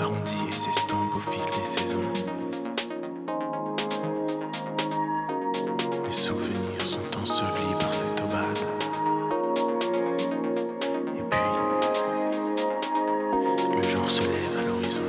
s'arrondit et s'estompe au fil des saisons. Les souvenirs sont ensevelis par cette aubade. Et puis, le jour se lève à l'horizon.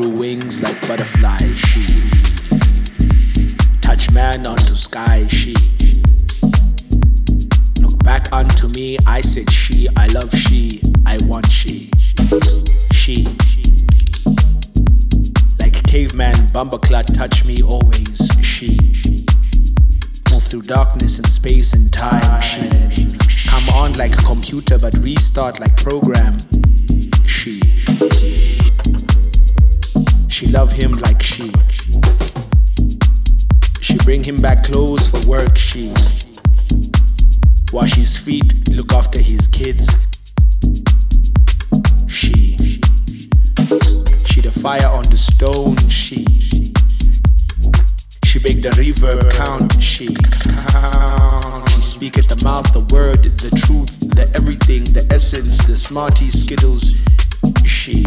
grow wings like butterfly, she touch man onto sky, she look back onto me, I said she, I love she, I want she like caveman bumperclut touch me always, she move through darkness and space and time, she come on like a computer but restart like program, she love him like she bring him back clothes for work, she wash his feet, look after his kids, she the fire on the stone, she make the reverb count, she speak at the mouth, the word, the truth, the everything, the essence, the Smarties, Skittles, she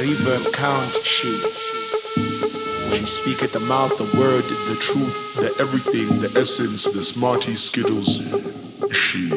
reverb count, she speak at the mouth, the word, the truth, the everything, the essence, the Smarties, Skittles, she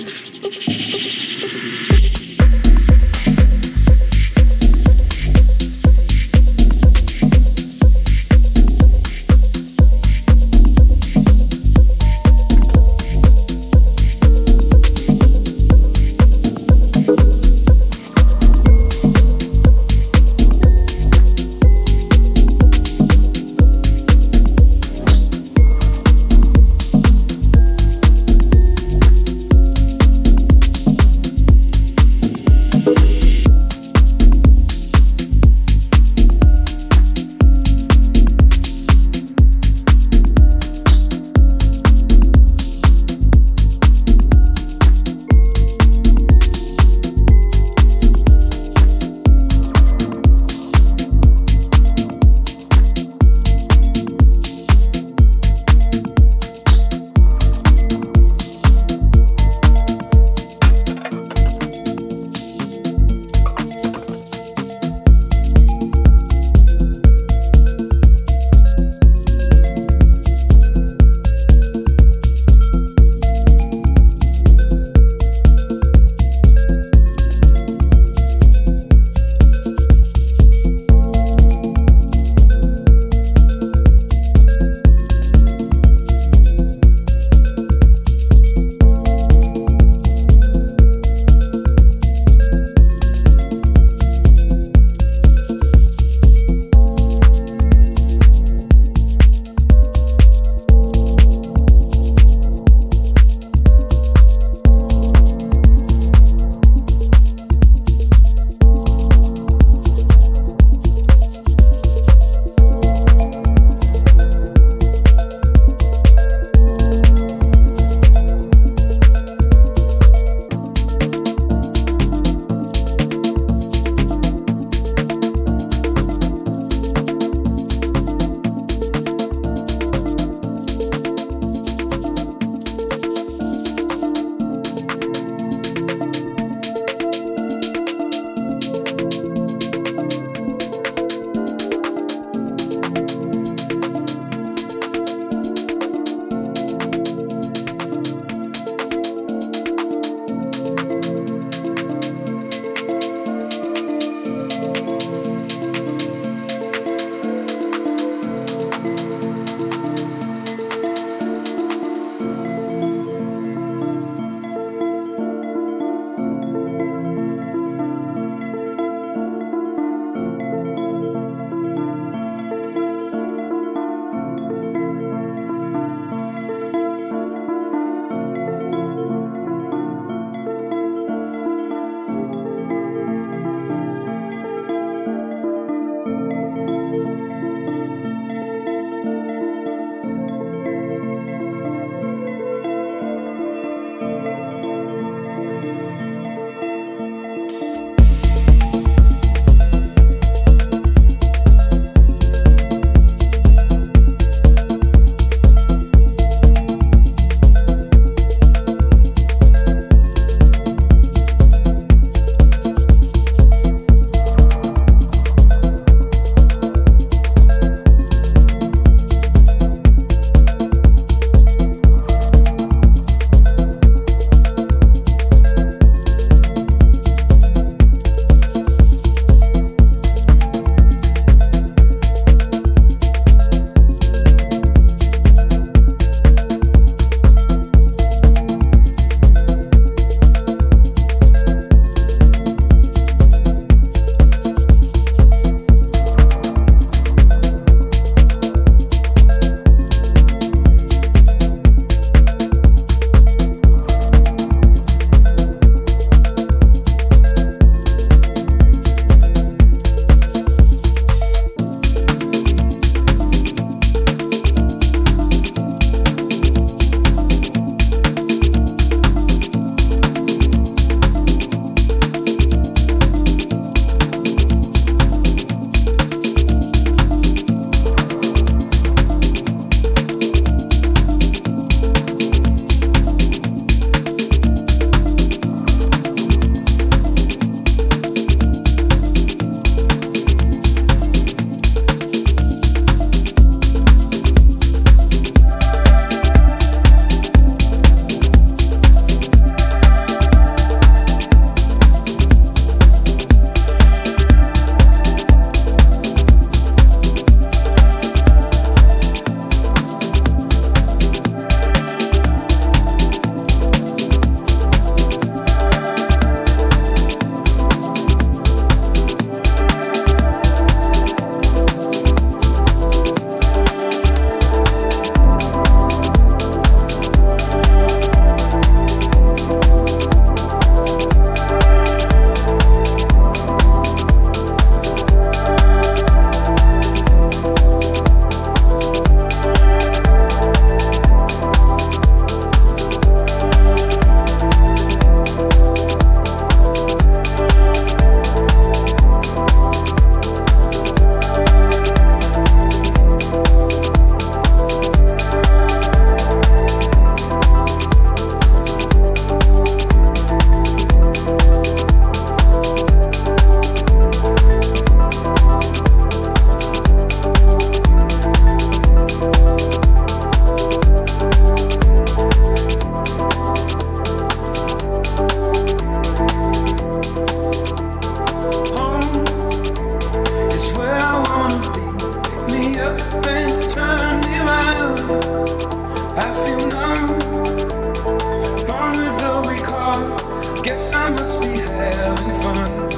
guess I must be having fun.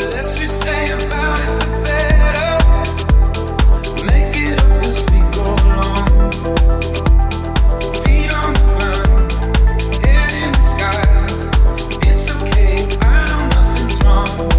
The less we say about it, the better. Make it up as we go along. Feet on the ground, head in the sky. It's okay, I know nothing's wrong.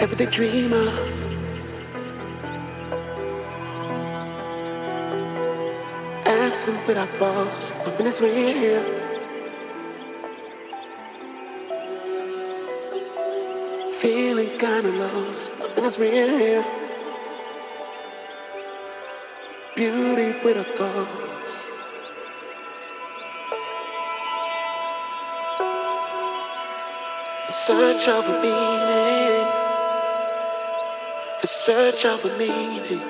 everyday dreamer. Absent but I false, nothing is real. Feeling kinda lost, nothing is real. Beauty with a cause. In search of a meaning. In search of a meaning.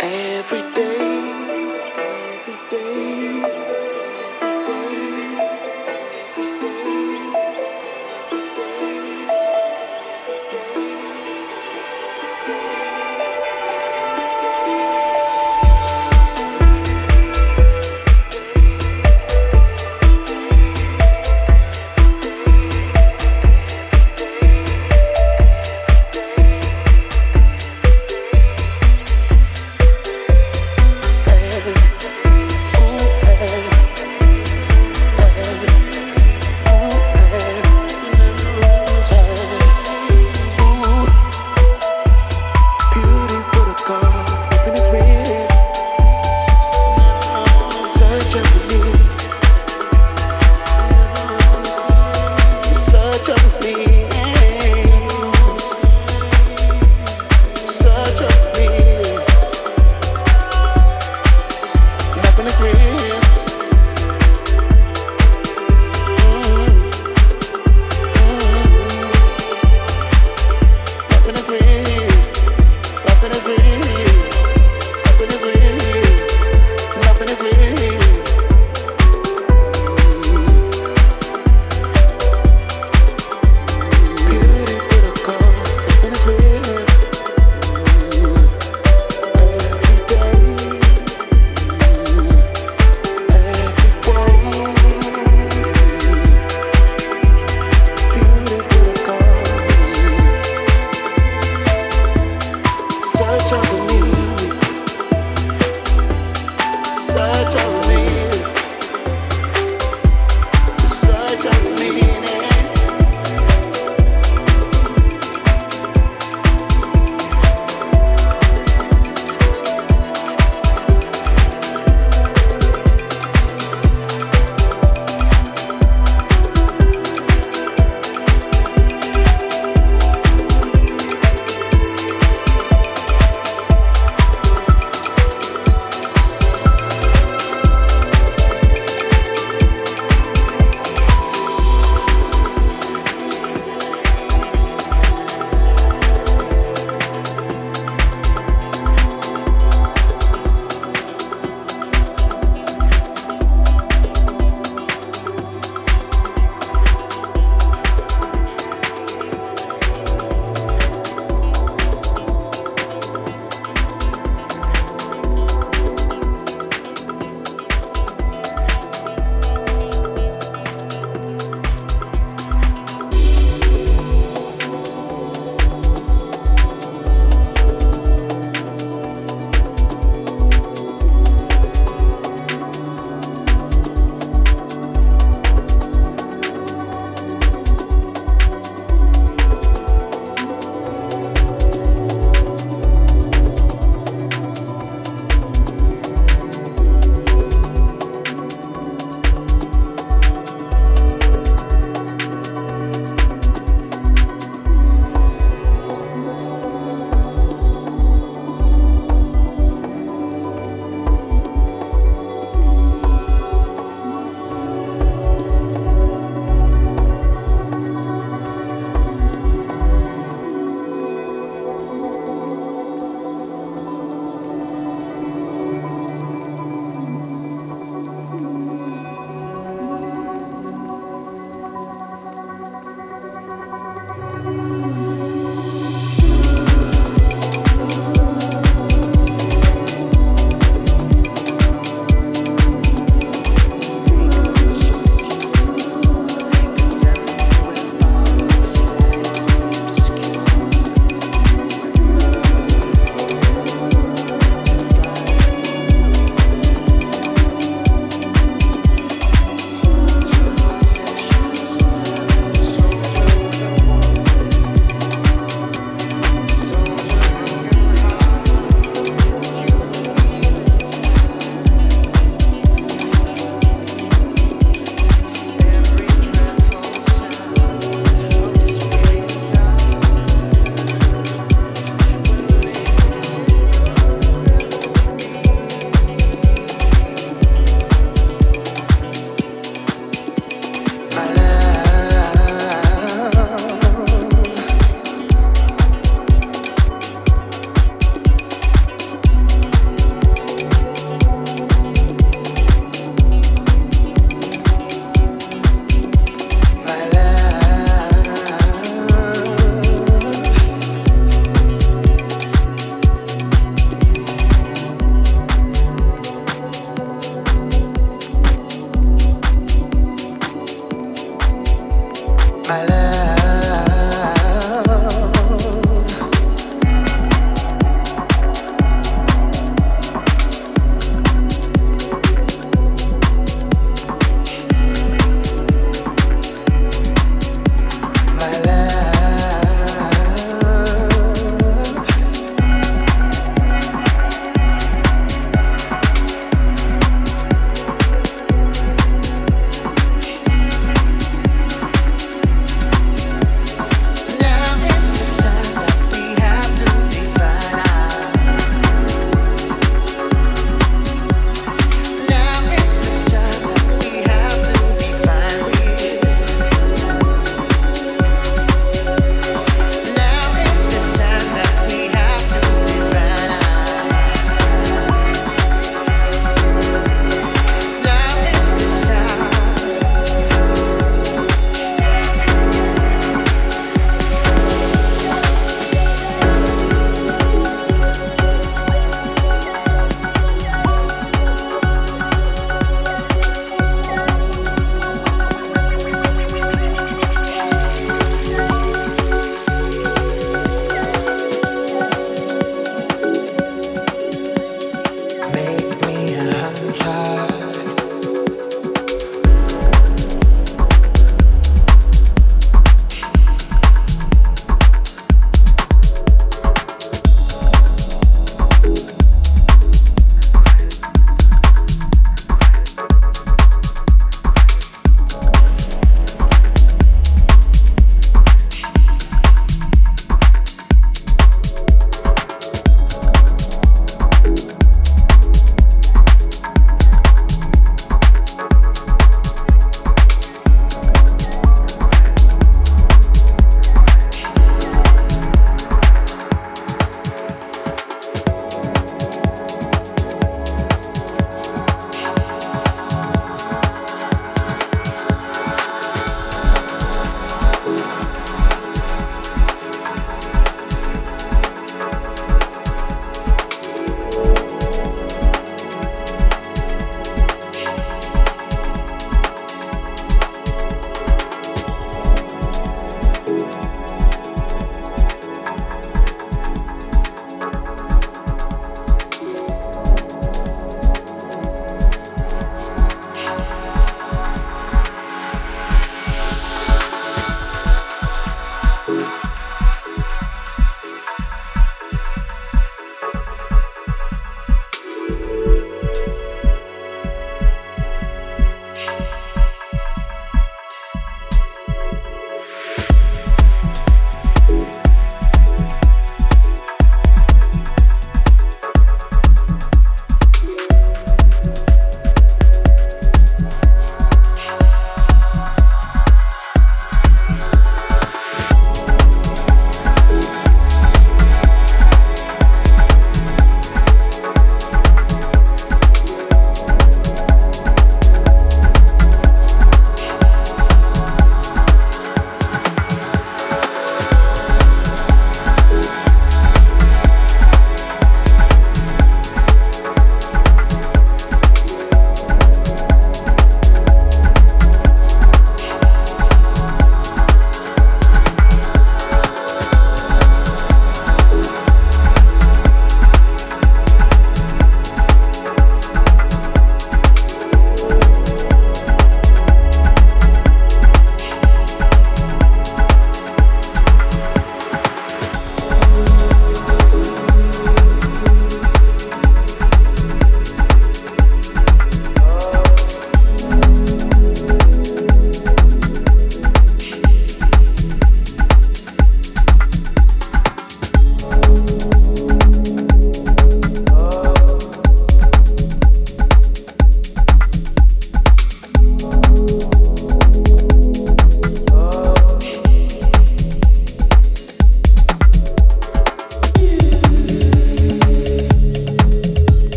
Every day. Every day. Every day. Every day. Every day. Every day. Such a